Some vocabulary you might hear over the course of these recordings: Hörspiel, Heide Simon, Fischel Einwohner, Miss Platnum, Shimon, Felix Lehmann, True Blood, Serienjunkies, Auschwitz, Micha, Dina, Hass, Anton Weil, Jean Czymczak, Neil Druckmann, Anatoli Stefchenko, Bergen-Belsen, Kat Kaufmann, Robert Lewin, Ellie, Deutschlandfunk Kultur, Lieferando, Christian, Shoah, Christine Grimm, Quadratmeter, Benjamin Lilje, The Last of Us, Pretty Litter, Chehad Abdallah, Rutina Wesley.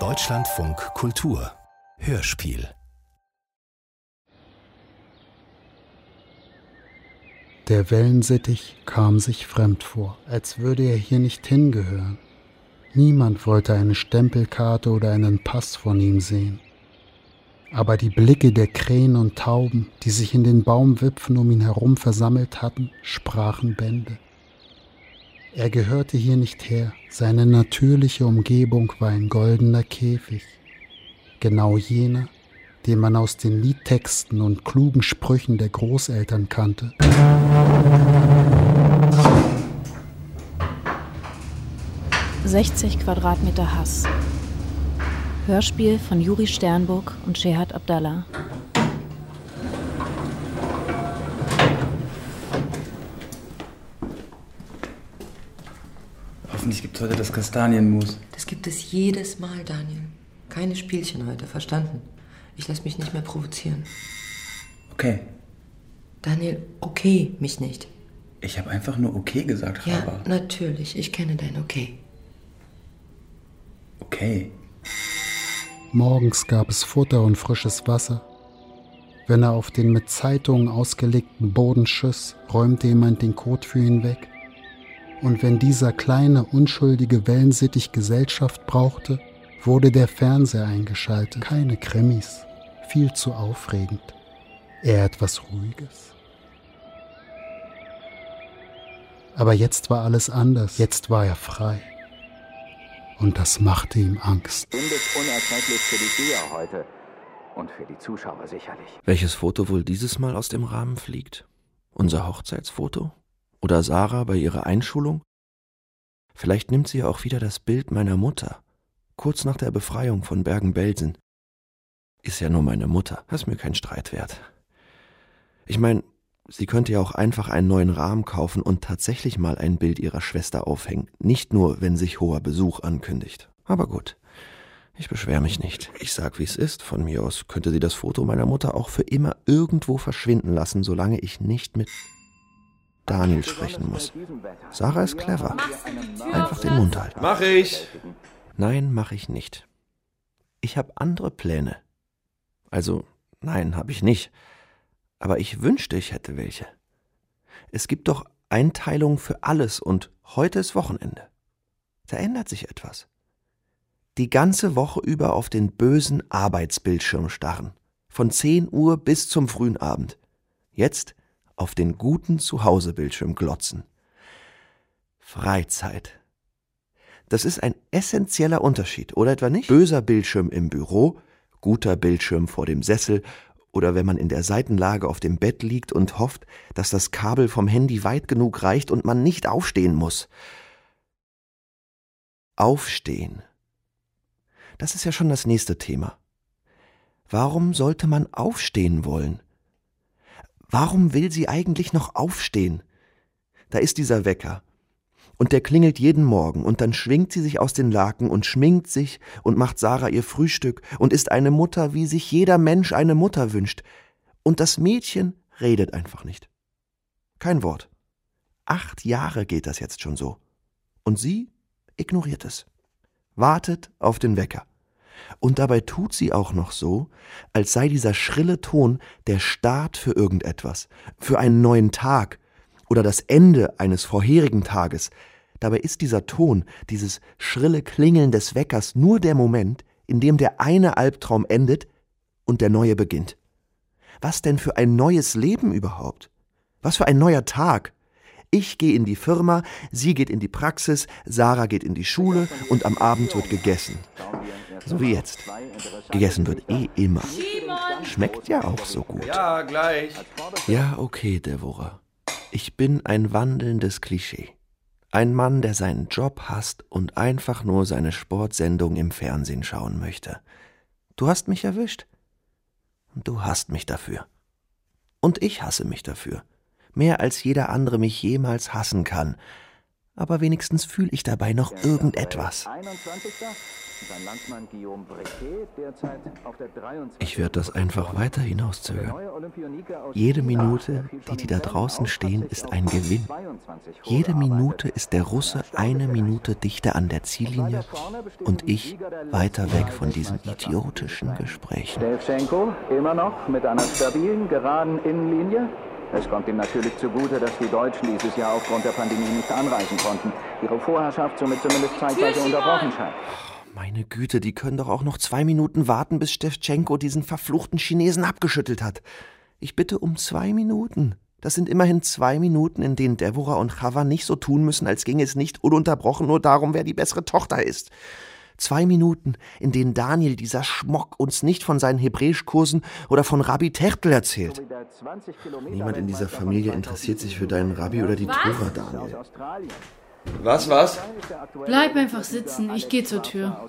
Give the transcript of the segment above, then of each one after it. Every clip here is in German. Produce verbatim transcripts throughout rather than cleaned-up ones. Deutschlandfunk Kultur Hörspiel. Der Wellensittich kam sich fremd vor, als würde er hier nicht hingehören. Niemand wollte eine Stempelkarte oder einen Pass von ihm sehen. Aber die Blicke der Krähen und Tauben, die sich in den Baumwipfeln um ihn herum versammelt hatten, sprachen Bände. Er gehörte hier nicht her, seine natürliche Umgebung war ein goldener Käfig. Genau jener, den man aus den Liedtexten und klugen Sprüchen der Großeltern kannte. sechzig Quadratmeter Hass. Hörspiel von Juri Sternburg und Chehad Abdallah. Hoffentlich gibt es heute das Kastanienmus. Das gibt es jedes Mal, Daniel. Keine Spielchen heute, verstanden? Ich lasse mich nicht mehr provozieren. Okay. Daniel, okay mich nicht. Ich habe einfach nur okay gesagt, ja, aber... natürlich. Ich kenne dein okay. Okay. Morgens gab es Futter und frisches Wasser. Wenn er auf den mit Zeitungen ausgelegten Boden schüss, räumte jemand den Kot für ihn weg. Und wenn dieser kleine, unschuldige Wellensittich Gesellschaft brauchte, wurde der Fernseher eingeschaltet. Keine Krimis, viel zu aufregend. Eher etwas Ruhiges. Aber jetzt war alles anders. Jetzt war er frei. Und das machte ihm Angst. Bundesunerkenntlich für die Seher heute und für die Zuschauer sicherlich. Welches Foto wohl dieses Mal aus dem Rahmen fliegt? Unser Hochzeitsfoto? Oder Sarah bei ihrer Einschulung? Vielleicht nimmt sie ja auch wieder das Bild meiner Mutter. Kurz nach der Befreiung von Bergen-Belsen. Ist ja nur meine Mutter, das ist mir kein Streit wert. Ich meine, sie könnte ja auch einfach einen neuen Rahmen kaufen und tatsächlich mal ein Bild ihrer Schwester aufhängen. Nicht nur, wenn sich hoher Besuch ankündigt. Aber gut, ich beschwere mich nicht. Ich sag, wie es ist. Von mir aus könnte sie das Foto meiner Mutter auch für immer irgendwo verschwinden lassen, solange ich nicht mit Daniel sprechen muss. Sarah ist clever. Einfach den Mund halten. Mach ich! Nein, mach ich nicht. Ich habe andere Pläne. Also, nein, habe ich nicht. Aber ich wünschte, ich hätte welche. Es gibt doch Einteilungen für alles und heute ist Wochenende. Da ändert sich etwas. Die ganze Woche über auf den bösen Arbeitsbildschirm starren. Von zehn Uhr bis zum frühen Abend. Jetzt auf den guten Zuhausebildschirm glotzen. Freizeit. Das ist ein essentieller Unterschied, oder etwa nicht? Böser Bildschirm im Büro, guter Bildschirm vor dem Sessel. Oder wenn man in der Seitenlage auf dem Bett liegt und hofft, dass das Kabel vom Handy weit genug reicht und man nicht aufstehen muss. Aufstehen. Das ist ja schon das nächste Thema. Warum sollte man aufstehen wollen? Warum will sie eigentlich noch aufstehen? Da ist dieser Wecker. Und der klingelt jeden Morgen und dann schwingt sie sich aus den Laken und schminkt sich und macht Sarah ihr Frühstück und ist eine Mutter, wie sich jeder Mensch eine Mutter wünscht. Und das Mädchen redet einfach nicht. Kein Wort. Acht Jahre geht das jetzt schon so. Und sie ignoriert es. Wartet auf den Wecker. Und dabei tut sie auch noch so, als sei dieser schrille Ton der Start für irgendetwas, für einen neuen Tag. Oder das Ende eines vorherigen Tages. Dabei ist dieser Ton, dieses schrille Klingeln des Weckers nur der Moment, in dem der eine Albtraum endet und der neue beginnt. Was denn für ein neues Leben überhaupt? Was für ein neuer Tag? Ich gehe in die Firma, sie geht in die Praxis, Sarah geht in die Schule und am Abend wird gegessen. So wie jetzt. Gegessen wird eh immer. Schmeckt ja auch so gut. Ja, gleich. Ja, okay, Deborah. Ich bin ein wandelndes Klischee. Ein Mann, der seinen Job hasst und einfach nur seine Sportsendung im Fernsehen schauen möchte. Du hast mich erwischt. Du hasst mich dafür. Und ich hasse mich dafür. Mehr als jeder andere mich jemals hassen kann. aber wenigstens fühle ich dabei noch irgendetwas. Ich werde das einfach weiter hinauszögern. Jede Minute, die die da draußen stehen, ist ein Gewinn. Jede Minute ist der Russe eine Minute dichter an der Ziellinie und ich weiter weg von diesen idiotischen Gesprächen. Stefchenko immer noch mit einer stabilen, geraden Innenlinie. Es kommt ihm natürlich zugute, dass die Deutschen dieses Jahr aufgrund der Pandemie nicht anreisen konnten. Ihre Vorherrschaft somit zumindest zeitweise unterbrochen scheint. Meine Güte, die können doch auch noch zwei Minuten warten, bis Stefchenko diesen verfluchten Chinesen abgeschüttelt hat. Ich bitte um zwei Minuten. Das sind immerhin zwei Minuten, in denen Deborah und Chava nicht so tun müssen, als ginge es nicht ununterbrochen nur darum, wer die bessere Tochter ist. Zwei Minuten, in denen Daniel, dieser Schmock, uns nicht von seinen Hebräischkursen oder von Rabbi Tertl erzählt. Niemand in dieser Familie interessiert sich für deinen Rabbi oder die Tora, Daniel. Was, was? Bleib einfach sitzen, ich gehe zur Tür.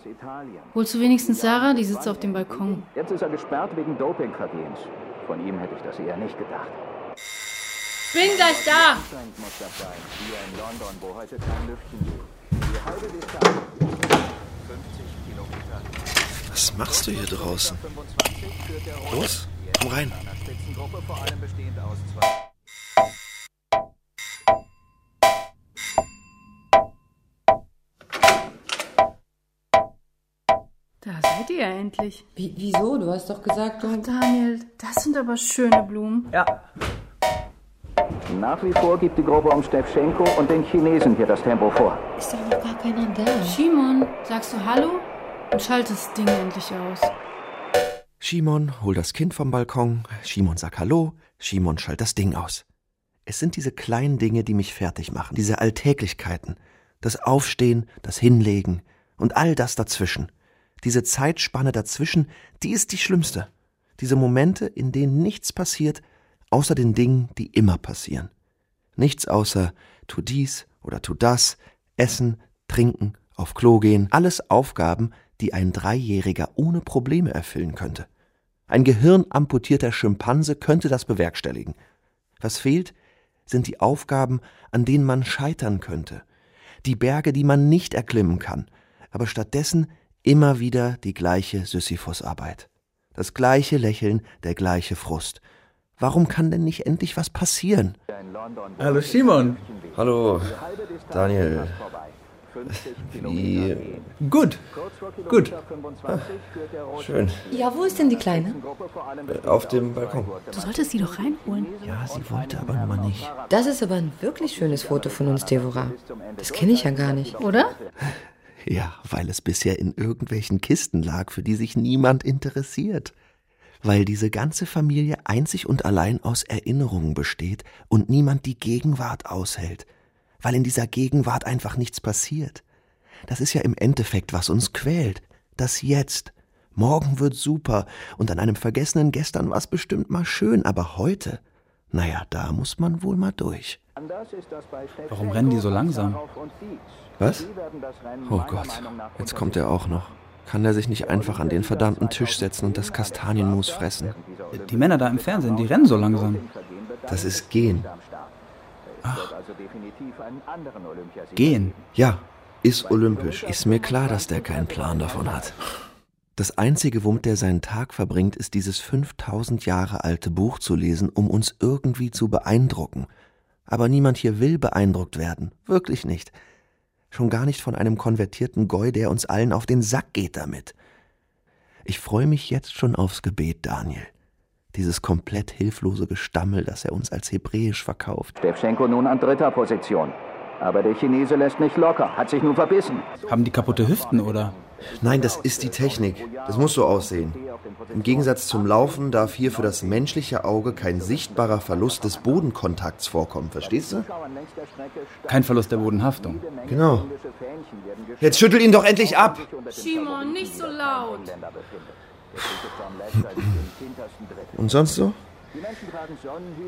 Holst du wenigstens Sarah, die sitzt auf dem Balkon. Jetzt ist er gesperrt wegen Dopingvergehens. Von ihm hätte ich das eher nicht gedacht. Bin gleich da! Was machst du hier draußen? Los, komm rein. Da seid ihr ja endlich. Wie, wieso? Du hast doch gesagt, du... Ach, Daniel, das sind aber schöne Blumen. Ja. Nach wie vor gibt die Gruppe um Stefchenko und den Chinesen hier das Tempo vor. Ist doch noch gar keiner da. Shimon, sagst du Hallo und schalt das Ding endlich aus. Shimon, hol das Kind vom Balkon. Shimon, sag Hallo. Shimon, schalt das Ding aus. Es sind diese kleinen Dinge, die mich fertig machen. Diese Alltäglichkeiten. Das Aufstehen, das Hinlegen und all das dazwischen. Diese Zeitspanne dazwischen, die ist die schlimmste. Diese Momente, in denen nichts passiert, außer den Dingen, die immer passieren. Nichts außer tu dies oder tu das, essen, trinken, auf Klo gehen. Alles Aufgaben, die ein Dreijähriger ohne Probleme erfüllen könnte. Ein gehirnamputierter Schimpanse könnte das bewerkstelligen. Was fehlt, sind die Aufgaben, an denen man scheitern könnte. Die Berge, die man nicht erklimmen kann, aber stattdessen immer wieder die gleiche Sisyphusarbeit. Das gleiche Lächeln, der gleiche Frust. Warum kann denn nicht endlich was passieren? Hallo Shimon. Hallo Daniel. Wie? Gut, gut. Ah, schön. Ja, wo ist denn die Kleine? Auf dem Balkon. Du solltest sie doch reinholen. Ja, sie wollte aber nun mal nicht. Das ist aber ein wirklich schönes Foto von uns, Deborah. Das kenne ich ja gar nicht, oder? Ja, weil es bisher in irgendwelchen Kisten lag, für die sich niemand interessiert. Weil diese ganze Familie einzig und allein aus Erinnerungen besteht und niemand die Gegenwart aushält. Weil in dieser Gegenwart einfach nichts passiert. Das ist ja im Endeffekt, was uns quält. Das Jetzt. Morgen wird super und an einem vergessenen Gestern war es bestimmt mal schön, aber heute, naja, da muss man wohl mal durch. Warum rennen die so langsam? Was? Oh Gott, jetzt kommt er auch noch. Kann er sich nicht einfach an den verdammten Tisch setzen und das Kastanienmus fressen? Die Männer da im Fernsehen, die rennen so langsam. Das ist Gehen. Ach. Gehen? Ja, ist olympisch. Ist mir klar, dass der keinen Plan davon hat. Das Einzige, womit er seinen Tag verbringt, ist dieses fünftausend Jahre alte Buch zu lesen, um uns irgendwie zu beeindrucken. Aber niemand hier will beeindruckt werden. Wirklich nicht. Schon gar nicht von einem konvertierten Goy, der uns allen auf den Sack geht damit. Ich freue mich jetzt schon aufs Gebet, Daniel. Dieses komplett hilflose Gestammel, das er uns als hebräisch verkauft. Stefchenko nun an dritter Position. Aber der Chinese lässt nicht locker, hat sich nur verbissen. Haben die kaputte Hüften, oder? Nein, das ist die Technik. Das muss so aussehen. Im Gegensatz zum Laufen darf hier für das menschliche Auge kein sichtbarer Verlust des Bodenkontakts vorkommen, verstehst du? Kein Verlust der Bodenhaftung. Genau. Jetzt schüttel ihn doch endlich ab! Shimon, nicht so laut! Und sonst so?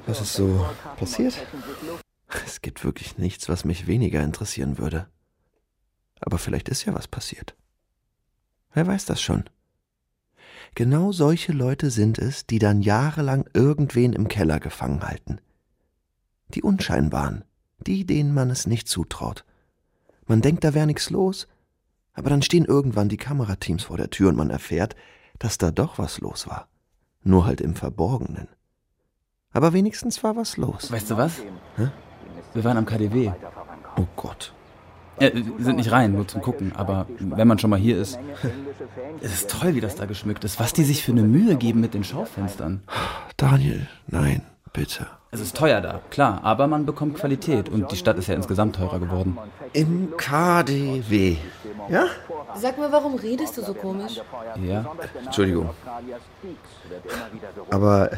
Was ist so passiert? Es gibt wirklich nichts, was mich weniger interessieren würde. Aber vielleicht ist ja was passiert. Wer weiß das schon? Genau solche Leute sind es, die dann jahrelang irgendwen im Keller gefangen halten. Die Unscheinbaren, die, denen man es nicht zutraut. Man denkt, da wäre nichts los. Aber dann stehen irgendwann die Kamerateams vor der Tür und man erfährt, dass da doch was los war. Nur halt im Verborgenen. Aber wenigstens war was los. Weißt du was? Hä? Wir waren am K D W. Oh Gott. Äh, wir sind nicht rein, nur zum Gucken, aber wenn man schon mal hier ist. Es ist toll, wie das da geschmückt ist. Was die sich für eine Mühe geben mit den Schaufenstern. Daniel, nein, bitte. Es ist teuer da, klar, aber man bekommt Qualität und die Stadt ist ja insgesamt teurer geworden. Im K D W, ja? Sag mal, warum redest du so komisch? Ja, Entschuldigung. Aber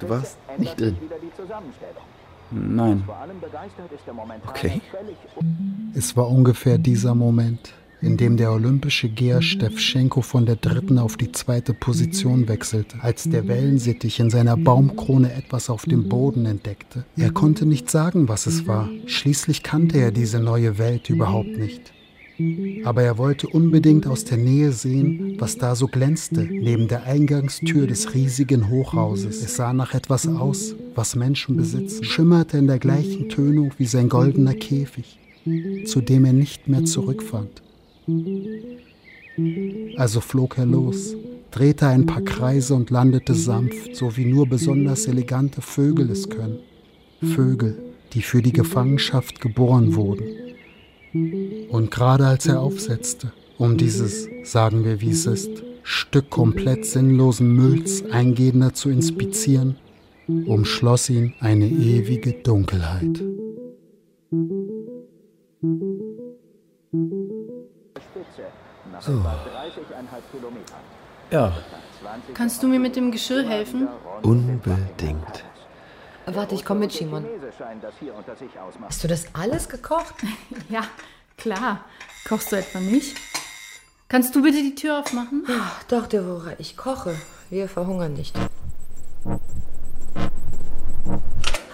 du warst nicht drin. Nein. Okay. Es war ungefähr dieser Moment, in dem der olympische Geher Stefchenko von der dritten auf die zweite Position wechselte, als der Wellensittich in seiner Baumkrone etwas auf dem Boden entdeckte. Er konnte nicht sagen, was es war. Schließlich kannte er diese neue Welt überhaupt nicht. Aber er wollte unbedingt aus der Nähe sehen, was da so glänzte, neben der Eingangstür des riesigen Hochhauses. Es sah nach etwas aus, was Menschen besitzen, schimmerte in der gleichen Tönung wie sein goldener Käfig, zu dem er nicht mehr zurückfand. Also flog er los, drehte ein paar Kreise und landete sanft, so wie nur besonders elegante Vögel es können. Vögel, die für die Gefangenschaft geboren wurden. Und gerade als er aufsetzte, um dieses, sagen wir wie es ist, Stück komplett sinnlosen Mülls eingehender zu inspizieren, umschloss ihn eine ewige Dunkelheit. So. Ja. Kannst du mir mit dem Geschirr helfen? Unbedingt. Warte, ich komme mit, Shimon. Hast du das alles gekocht? Ja, klar. Kochst du etwa nicht? Kannst du bitte die Tür aufmachen? Ach, doch, Deborah, ich koche. Wir verhungern nicht.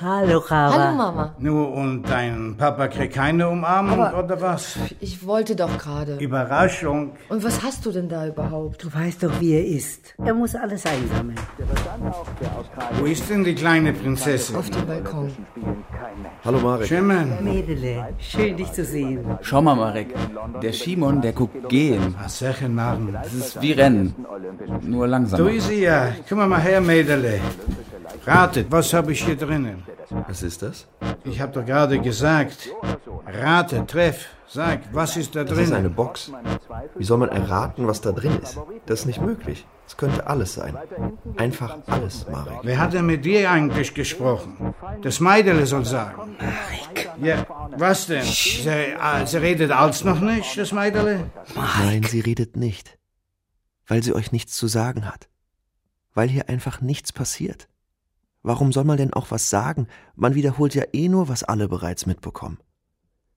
Hallo, Chava. Hallo, Mama. Nur und dein Papa kriegt keine Umarmung, aber oder was? Ich wollte doch gerade. Überraschung. Und was hast du denn da überhaupt? Du weißt doch, wie er ist. Er muss alles einsammeln. Wo ist denn die kleine Prinzessin? Auf dem Balkon. Hallo, Marek. Schimon. Mädele, schön, dich zu sehen. Schau mal, Marek. Der Shimon, der guckt gehen. Was Sache Narren. Das ist wie Rennen. Nur langsam. Du ist ja. Komm mal her, Mädele. Ratet, was habe ich hier drinnen? Was ist das? Ich habe doch gerade gesagt, rate, treff, sag, was ist da drin? Das ist eine Box. Wie soll man erraten, was da drin ist? Das ist nicht möglich. Es könnte alles sein. Einfach alles, Marek. Wer hat denn mit dir eigentlich gesprochen? Das Meidele soll sagen. Marek. Ja, was denn? Sie, äh, sie redet als noch nicht, das Meidele? Marek. Nein, sie redet nicht. Weil sie euch nichts zu sagen hat. Weil hier einfach nichts passiert. Warum soll man denn auch was sagen? Man wiederholt ja eh nur, was alle bereits mitbekommen.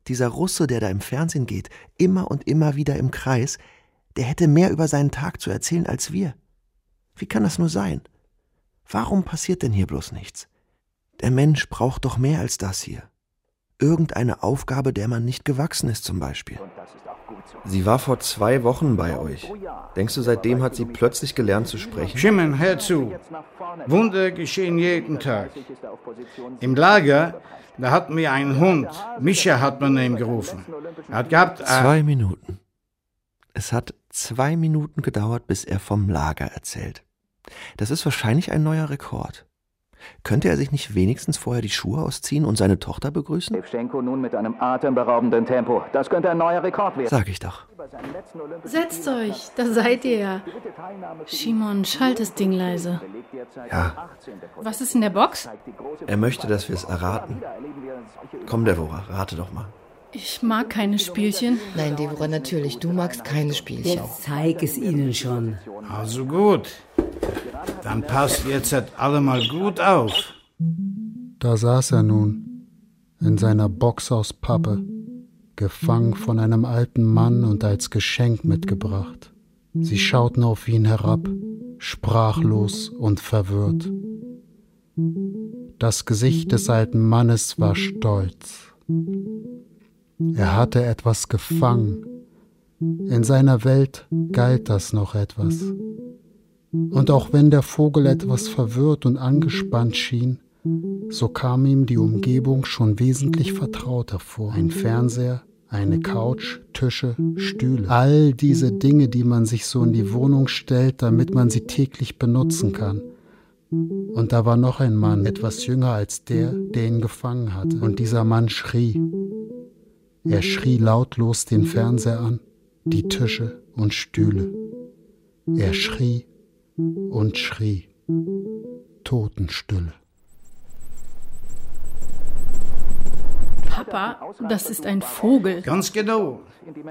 Dieser Russe, der da im Fernsehen geht, immer und immer wieder im Kreis, der hätte mehr über seinen Tag zu erzählen als wir. Wie kann das nur sein? Warum passiert denn hier bloß nichts? Der Mensch braucht doch mehr als das hier. Irgendeine Aufgabe, der man nicht gewachsen ist zum Beispiel. Sie war vor zwei Wochen bei euch. Denkst du, seitdem hat sie plötzlich gelernt zu sprechen? Shimon, hör zu. Wunder geschehen jeden Tag. Im Lager, da hatten wir einen Hund. Micha hat man ihm gerufen. Er hat gehabt... A- zwei Minuten. Es hat zwei Minuten gedauert, bis er vom Lager erzählt. Das ist wahrscheinlich ein neuer Rekord. Könnte er sich nicht wenigstens vorher die Schuhe ausziehen und seine Tochter begrüßen? Stefchenko nun mit einem atemberaubenden Tempo. Das könnte ein neuer Rekord werden. Sag ich doch. Setzt euch, da seid ihr ja. Shimon, schalt das Ding leise. Ja. Was ist in der Box? Er möchte, dass wir es erraten. Komm, Deborah, rate doch mal. Ich mag keine Spielchen. Nein, Deborah, natürlich, du magst keine Spielchen. Jetzt zeig es ihnen schon. Also gut. Dann passt jetzt alle mal gut auf. Da saß er nun, in seiner Box aus Pappe, gefangen von einem alten Mann und als Geschenk mitgebracht. Sie schauten auf ihn herab, sprachlos und verwirrt. Das Gesicht des alten Mannes war stolz. Er hatte etwas gefangen. In seiner Welt galt das noch etwas. Und auch wenn der Vogel etwas verwirrt und angespannt schien, so kam ihm die Umgebung schon wesentlich vertrauter vor. Ein Fernseher, Eine Couch, Tische, Stühle. All diese Dinge, die man sich so in die Wohnung stellt, damit man sie täglich benutzen kann. Und da war noch ein Mann, etwas jünger als der, der ihn gefangen hatte. Und dieser Mann schrie. Er schrie lautlos den Fernseher an, die Tische und Stühle. Er schrie und schrie. Totenstille. Papa, das ist ein Vogel. Ganz genau.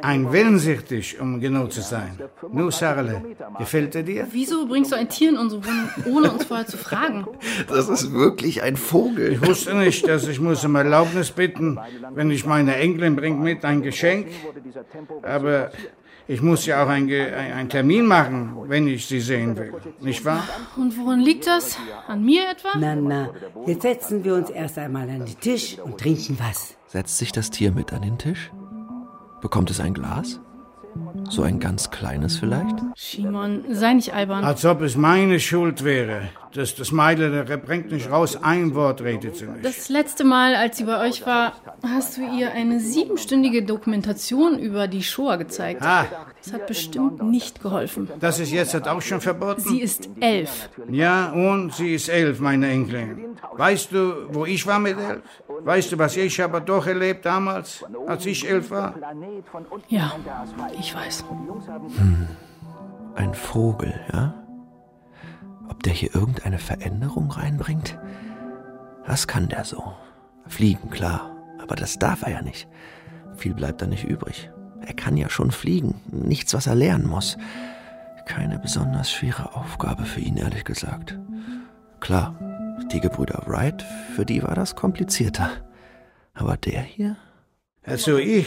Ein wellensittich, um genau zu sein. Nur Sarle, gefällt er dir? Wieso bringst du ein Tier in unsere Wohnung, ohne uns vorher zu fragen? Das ist wirklich ein Vogel. Ich wusste nicht, dass ich muss um Erlaubnis bitten, wenn ich meine Enkelin bringe mit ein Geschenk. Aber ich muss ja auch einen Termin machen, wenn ich sie sehen will, nicht wahr? Und woran liegt das? An mir etwa? Na, na, jetzt setzen wir uns erst einmal an den Tisch und trinken was. Setzt sich das Tier mit an den Tisch? Bekommt es ein Glas? So ein ganz kleines vielleicht? Shimon, sei nicht albern. Als ob es meine Schuld wäre. Das, das Mädel, der bringt nicht raus, ein Wort redet sie nicht. Das letzte Mal, als sie bei euch war, hast du ihr eine siebenstündige Dokumentation über die Shoah gezeigt. Ah. Das hat bestimmt nicht geholfen. Das ist jetzt auch schon verboten? Sie ist elf. Ja, und sie ist elf, meine Enkelin. Weißt du, wo ich war mit elf? Weißt du, was ich aber doch erlebt damals, als ich elf war? Ja, ich weiß. Hm. Ein Vogel, ja? Ob der hier irgendeine Veränderung reinbringt? Das kann der so. Fliegen, klar. Aber das darf er ja nicht. Viel bleibt da nicht übrig. Er kann ja schon fliegen. Nichts, was er lernen muss. Keine besonders schwere Aufgabe für ihn, ehrlich gesagt. Klar, die Gebrüder Wright, für die war das komplizierter. Aber der hier? Also ich,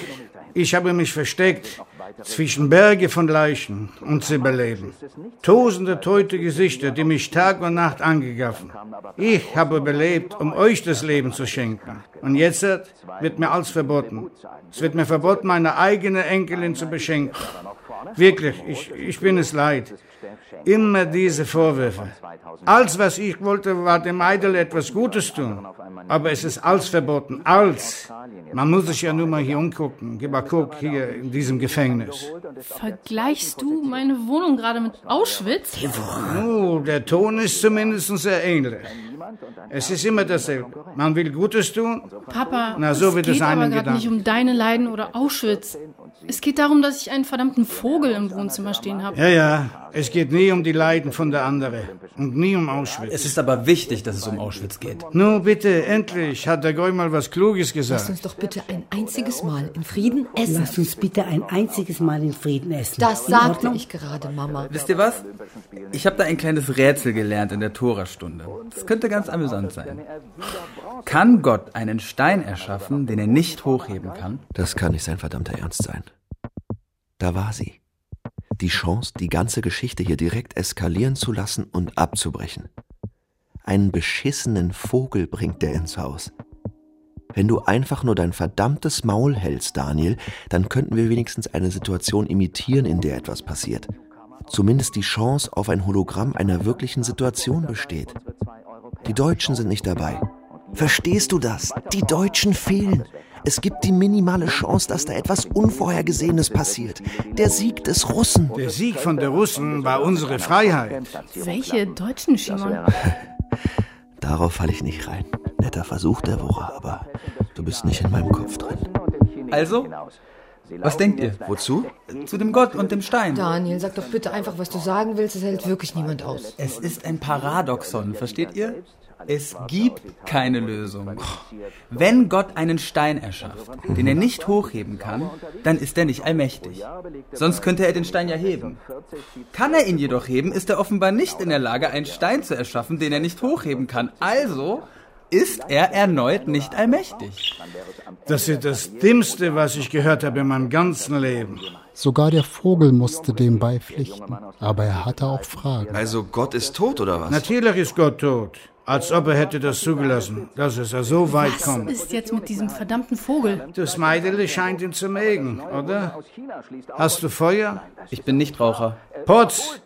ich habe mich versteckt. Zwischen Berge von Leichen und zu überleben. Tausende tote Gesichter, die mich Tag und Nacht angegaffen. Ich habe überlebt, um euch das Leben zu schenken. Und jetzt wird mir alles verboten. Es wird mir verboten, meine eigene Enkelin zu beschenken. Wirklich, ich, ich bin es leid. Immer diese Vorwürfe. Alles, was ich wollte, war dem Mädel etwas Gutes tun. Aber es ist alles verboten, alles. Man muss sich ja nur mal hier umgucken. Gib mal guck, hier in diesem Gefängnis. Vergleichst du meine Wohnung gerade mit Auschwitz? Oh, der Ton ist zumindest sehr ähnlich. Es ist immer dasselbe. Man will Gutes tun. Papa, na, so es wird geht es aber gerade nicht um deine Leiden oder Auschwitz. Es geht darum, dass ich einen verdammten Vogel im Wohnzimmer stehen habe. Ja, ja. Es geht nie um die Leiden von der anderen. Und nie um Auschwitz. Es ist aber wichtig, dass es um Auschwitz geht. Nun bitte, endlich hat der Goy mal was Kluges gesagt. Lass uns doch bitte ein einziges Mal in Frieden essen. Lass uns bitte ein einziges Mal in Frieden essen. Das sagte ich gerade, Mama. Wisst ihr was? Ich habe da ein kleines Rätsel gelernt in der Tora-Stunde. Das könnte ganz amüsant sein. Kann Gott einen Stein erschaffen, den er nicht hochheben kann? Das kann nicht sein verdammter Ernst sein. Da war sie. Die Chance, die ganze Geschichte hier direkt eskalieren zu lassen und abzubrechen. Einen beschissenen Vogel bringt der ins Haus. Wenn du einfach nur dein verdammtes Maul hältst, Daniel, dann könnten wir wenigstens eine Situation imitieren, in der etwas passiert. Zumindest die Chance auf ein Hologramm einer wirklichen Situation besteht. Die Deutschen sind nicht dabei. Verstehst du das? Die Deutschen fehlen. Es gibt die minimale Chance, dass da etwas Unvorhergesehenes passiert. Der Sieg des Russen. Der Sieg von den Russen war unsere Freiheit. Welche Deutschen, Shimon? Darauf falle ich nicht rein. Netter Versuch, Deborah, aber du bist nicht in meinem Kopf drin. Also? Was denkt ihr? Wozu? Zu dem Gott und dem Stein. Daniel, sag doch bitte einfach, was du sagen willst. Das hält wirklich niemand aus. Es ist ein Paradoxon, versteht ihr? Es gibt keine Lösung. Wenn Gott einen Stein erschafft, den er nicht hochheben kann, dann ist er nicht allmächtig. Sonst könnte er den Stein ja heben. Kann er ihn jedoch heben, ist er offenbar nicht in der Lage, einen Stein zu erschaffen, den er nicht hochheben kann. Also ist er erneut nicht allmächtig. Das ist das Dümmste, was ich gehört habe in meinem ganzen Leben. Sogar der Vogel musste dem beipflichten, aber er hatte auch Fragen. Also Gott ist tot, oder was? Natürlich ist Gott tot. Als ob er hätte das zugelassen, dass es ja so weit was kommt. Was ist jetzt mit diesem verdammten Vogel? Das Mädel scheint ihn zu mögen, oder? Hast du Feuer? Ich bin nicht Raucher. Putz,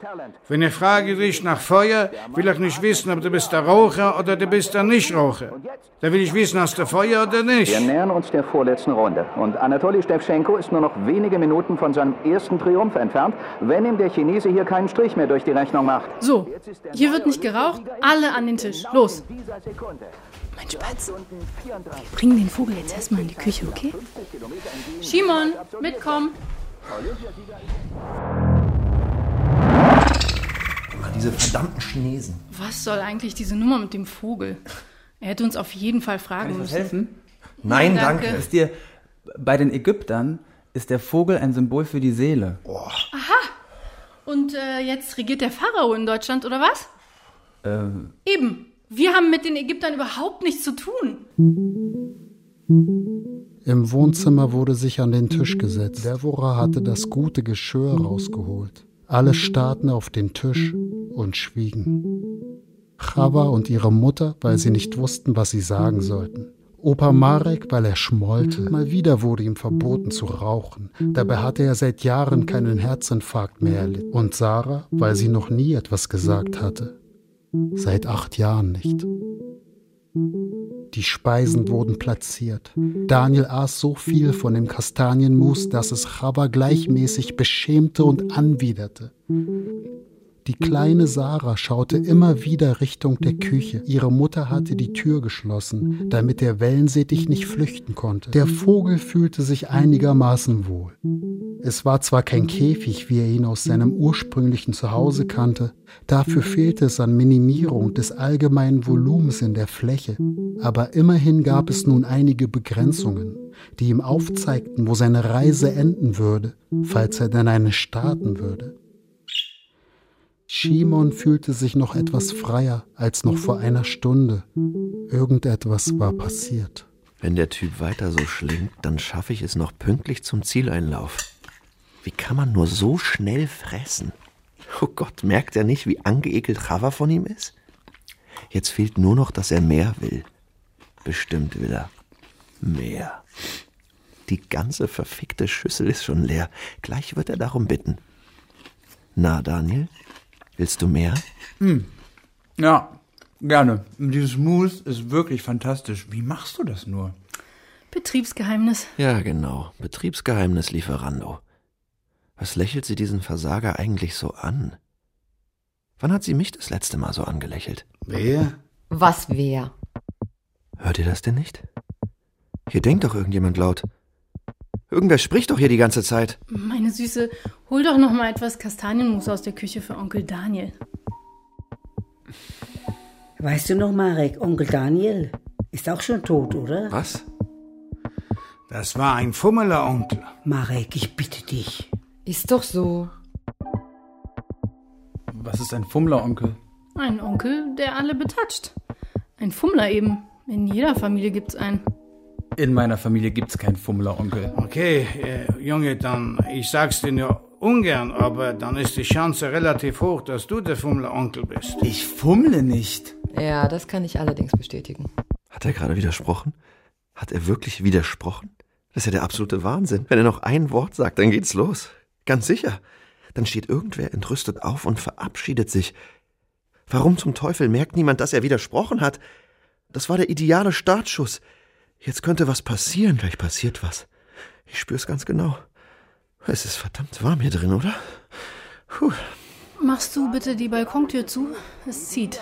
wenn ich frage dich nach Feuer, will ich nicht wissen, ob du bist der Raucher oder du bist der Nichtraucher. Da will ich wissen, hast du Feuer oder nicht. Wir nähern uns der vorletzten Runde. Und Anatoli Stefchenko ist nur noch wenige Minuten von seinem ersten Triumph entfernt, wenn ihm der Chinese hier keinen Strich mehr durch die Rechnung macht. So, hier wird nicht geraucht, alle an den Tisch. Los. Mein Spatz, wir bringen den Vogel jetzt erstmal in die Küche, okay? Shimon, mitkommen. Immer diese verdammten Chinesen. Was soll eigentlich diese Nummer mit dem Vogel? Er hätte uns auf jeden Fall fragen müssen. Kann ich was helfen? Nein, Nein danke. danke. Ist dir, bei den Ägyptern ist der Vogel ein Symbol für die Seele. Oh. Aha. Und äh, jetzt regiert der Pharao in Deutschland, oder was? Ähm. Eben. Wir haben mit den Ägyptern überhaupt nichts zu tun. Im Wohnzimmer wurde sich an den Tisch gesetzt. Devorah hatte das gute Geschirr rausgeholt. Alle starrten auf den Tisch und schwiegen. Chava und ihre Mutter, weil sie nicht wussten, was sie sagen sollten. Opa Marek, weil er schmollte. Mal wieder wurde ihm verboten zu rauchen. Dabei hatte er seit Jahren keinen Herzinfarkt mehr erlitten. Und Sarah, weil sie noch nie etwas gesagt hatte. Seit acht Jahren nicht. Die Speisen wurden platziert. Daniel aß so viel von dem Kastanienmus, dass es Chava gleichmäßig beschämte und anwiderte. Die kleine Sarah schaute immer wieder Richtung der Küche. Ihre Mutter hatte die Tür geschlossen, damit der Wellensittich nicht flüchten konnte. Der Vogel fühlte sich einigermaßen wohl. Es war zwar kein Käfig, wie er ihn aus seinem ursprünglichen Zuhause kannte, dafür fehlte es an Minimierung des allgemeinen Volumens in der Fläche, aber immerhin gab es nun einige Begrenzungen, die ihm aufzeigten, wo seine Reise enden würde, falls er denn eine starten würde. Shimon fühlte sich noch etwas freier als noch vor einer Stunde. Irgendetwas war passiert. Wenn der Typ weiter so schlingt, dann schaffe ich es noch pünktlich zum Zieleinlauf. Wie kann man nur so schnell fressen? Oh Gott, merkt er nicht, wie angeekelt Chava von ihm ist? Jetzt fehlt nur noch, dass er mehr will. Bestimmt will er mehr. Die ganze verfickte Schüssel ist schon leer. Gleich wird er darum bitten. Na, Daniel, willst du mehr? Hm. Ja, gerne. Dieses Mousse ist wirklich fantastisch. Wie machst du das nur? Betriebsgeheimnis. Ja, genau. Betriebsgeheimnis, Lieferando. Was lächelt sie diesen Versager eigentlich so an? Wann hat sie mich das letzte Mal so angelächelt? Wer? Was wer? Hört ihr das denn nicht? Hier denkt doch irgendjemand laut. Irgendwer spricht doch hier die ganze Zeit. Meine Süße, hol doch noch mal etwas Kastanienmus aus der Küche für Onkel Daniel. Weißt du noch, Marek, Onkel Daniel ist auch schon tot, oder? Was? Das war ein fummeler Onkel. Marek, ich bitte dich. Ist doch so. Was ist ein Fummler-Onkel? Ein Onkel, der alle betatscht. Ein Fummler eben. In jeder Familie gibt's einen. In meiner Familie gibt's keinen Fummler-Onkel. Okay, äh, Junge, dann, ich sag's dir nur ungern, aber dann ist die Chance relativ hoch, dass du der Fummler-Onkel bist. Ich fummle nicht. Ja, das kann ich allerdings bestätigen. Hat er gerade widersprochen? Hat er wirklich widersprochen? Das ist ja der absolute Wahnsinn. Wenn er noch ein Wort sagt, dann geht's los. Ganz sicher. Dann steht irgendwer entrüstet auf und verabschiedet sich. Warum zum Teufel merkt niemand, dass er widersprochen hat? Das war der ideale Startschuss. Jetzt könnte was passieren. Gleich passiert was. Ich spür's ganz genau. Es ist verdammt warm hier drin, oder? Puh. Machst du bitte die Balkontür zu? Es zieht.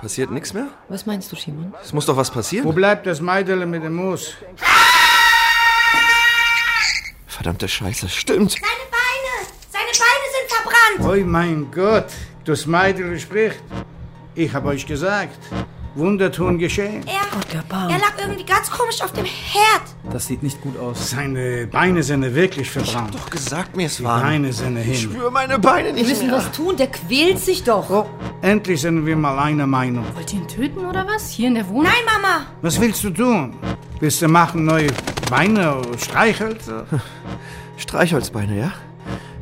Passiert nichts mehr? Was meinst du, Shimon? Es muss doch was passieren. Wo bleibt das Meidele mit dem Moos? Verdammte Scheiße, stimmt. Seine Beine! Seine Beine sind verbrannt! Oh mein Gott, das Meidl spricht. Ich hab euch gesagt, Wunder tun geschehen. Er, oh, er lag irgendwie ganz komisch auf dem Herd. Das sieht nicht gut aus. Seine Beine sind wirklich verbrannt. Ich hab doch gesagt, mir es war. Beine sind hin. Ich spüre meine Beine nicht mehr. Wir müssen was tun, der quält sich doch. Oh, endlich sind wir mal einer Meinung. Wollt ihr ihn töten oder was? Hier in der Wohnung? Nein, Mama! Was willst du tun? Willst du machen neue Beine, Streichholz? Streichholzbeine, ja?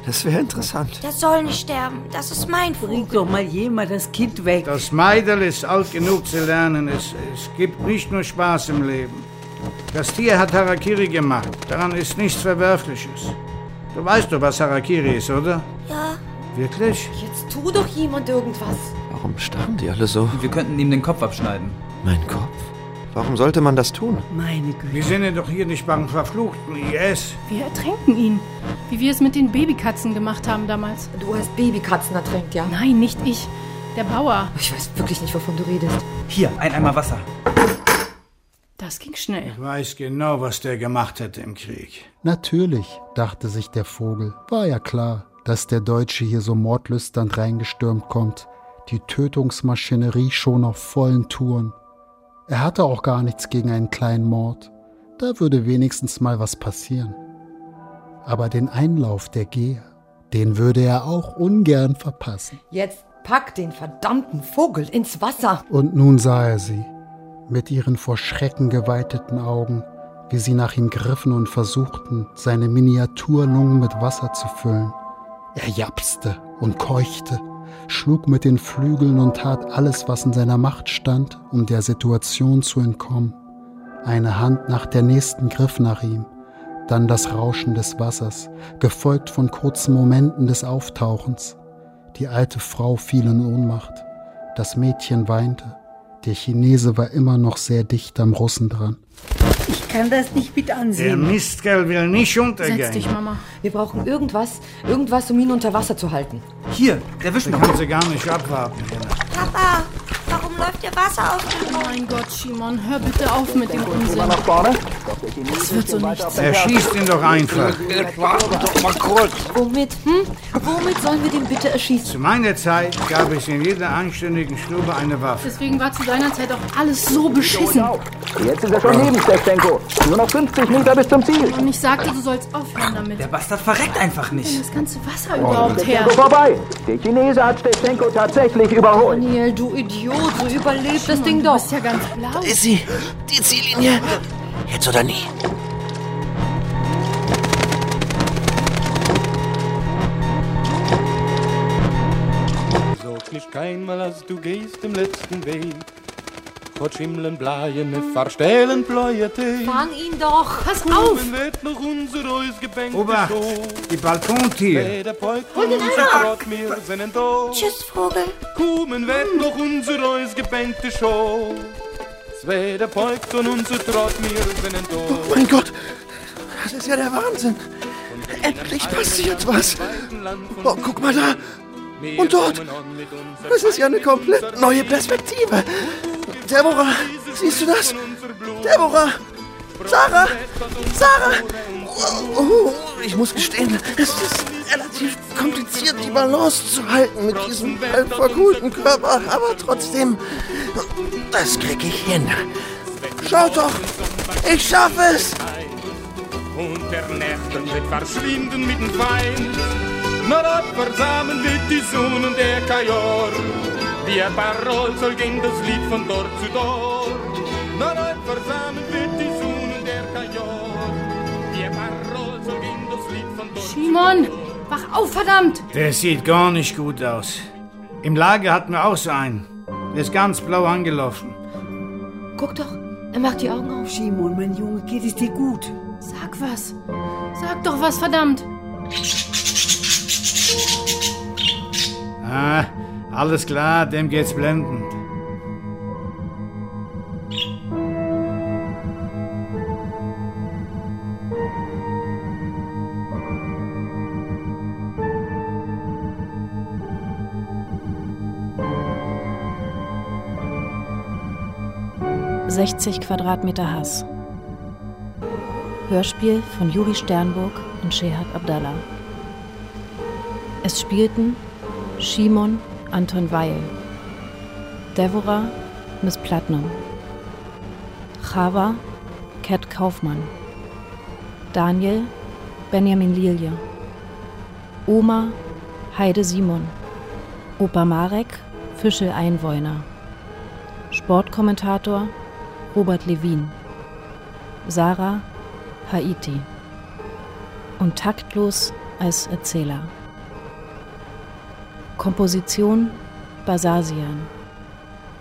Das wäre interessant. Das soll nicht sterben. Das ist mein Vogel. Bring doch mal jemand das Kind weg. Das Meidel ist alt genug zu lernen. Es, es gibt nicht nur Spaß im Leben. Das Tier hat Harakiri gemacht. Daran ist nichts Verwerfliches. Du weißt doch, was Harakiri ist, oder? Ja. Wirklich? Jetzt tu doch jemand irgendwas. Warum starren die alle so? Wir könnten ihm den Kopf abschneiden. Mein Kopf? Warum sollte man das tun? Meine Güte. Wir sind ja doch hier nicht beim verfluchten I S. Wir ertränken ihn. Wie wir es mit den Babykatzen gemacht haben damals. Du hast Babykatzen ertränkt, ja? Nein, nicht ich. Der Bauer. Ich weiß wirklich nicht, wovon du redest. Hier, ein Eimer Wasser. Das ging schnell. Ich weiß genau, was der gemacht hat im Krieg. Natürlich, dachte sich der Vogel. War ja klar, dass der Deutsche hier so mordlüsternd reingestürmt kommt. Die Tötungsmaschinerie schon auf vollen Touren. Er hatte auch gar nichts gegen einen kleinen Mord. Da würde wenigstens mal was passieren. Aber den Einlauf der Geher, den würde er auch ungern verpassen. Jetzt pack den verdammten Vogel ins Wasser. Und nun sah er sie, mit ihren vor Schrecken geweiteten Augen, wie sie nach ihm griffen und versuchten, seine Miniaturlungen mit Wasser zu füllen. Er japste und keuchte, schlug mit den Flügeln und tat alles, was in seiner Macht stand, um der Situation zu entkommen. Eine Hand nach der nächsten griff nach ihm, dann das Rauschen des Wassers, gefolgt von kurzen Momenten des Auftauchens. Die alte Frau fiel in Ohnmacht. Das Mädchen weinte. Der Chinese war immer noch sehr dicht am Russen dran. Ich kann das nicht mit ansehen. Der Mistkerl will nicht untergehen. Setz dich, Mama. Wir brauchen irgendwas, irgendwas, um ihn unter Wasser zu halten. Hier, der Wischner. Den kann sie gar nicht abwarten. Papa, warum läuft ihr Wasser auf den Mund? Mein Gott, Shimon, hör bitte auf mit dem Unsinn. Das wird so nichts. Er schießt ihn doch einfach. Warte doch mal kurz. Womit, hm? Womit sollen wir den bitte erschießen? Zu meiner Zeit gab es in jeder anständigen Stube eine Waffe. Deswegen war zu deiner Zeit auch alles so beschissen. Jetzt ist er schon neben Stefchenko. Nur noch fünfzig Meter bis zum Ziel. Und ich sagte, du sollst aufhören damit. Der Bastard verreckt einfach nicht. Das ganze Wasser oh, überhaupt her. Vorbei. Der Chinese hat Stefchenko tatsächlich überholt. Daniel, du Idiot, so überlebt das Ding doch. Du bist ja ganz blau. Da ist sie, die Ziellinie. Jetzt oder nie. So nicht einmal, als du gehst im letzten Weg. Gott schimmeln, bleien, verstellen, bläuerte. Fang ihn doch! Pass auf! Obacht! Die Balkontür! Hol den Eimer! Tschüss, Vogel! Kommen wird noch unser Eus gebänkte Show. Zweiter folgt und unser Trott mir seinen Tod. Oh mein Gott! Das ist ja der Wahnsinn! Endlich passiert was! Oh, guck mal da! Und dort! Das ist ja eine komplett neue Perspektive! Deborah, siehst du das? Deborah! Sarah! Sarah! Oh, ich muss gestehen, es ist relativ kompliziert, die Balance zu halten mit diesem halb verkohlten Körper, aber trotzdem, das krieg ich hin. Schaut doch, ich schaffe es! Und der Nächten wird verschwinden mit dem Feind, nur ab versammeln wird die Sonne und der Kajor. Wie ein Parol soll gehen das Lied von Tor zu Tor. Nur ab versammeln wird die Sonne und der Kajor. Wie ein Parol soll gehen das Lied von Tor zu Tor. Simon, wach auf, verdammt! Der sieht gar nicht gut aus. Im Lager hatten wir auch so einen. Der ist ganz blau angelaufen. Guck doch, er macht die Augen auf. Simon, mein Junge, geht es dir gut? Sag was. Sag doch was, verdammt. Ah, alles klar, dem geht's blendend. sechzig Quadratmeter Hass. Hörspiel von Juri Sternburg und Chehad Abdallah. Es spielten Shimon, Anton Weil, Deborah, Miss Platnum, Chava, Kat Kaufmann, Daniel, Benjamin Lilje, Oma, Heide Simon, Opa Marek, Fischel Einwohner, Sportkommentator, Robert Lewin, Sarah, Haiti und taktlos als Erzähler. Komposition Basasian,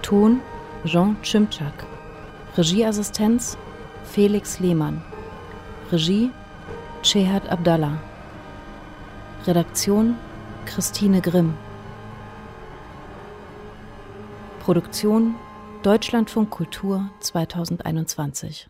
Ton Jean Czymczak, Regieassistenz Felix Lehmann, Regie Chehad Abdallah, Redaktion Christine Grimm. Produktion Deutschlandfunk Kultur zweitausendeinundzwanzig.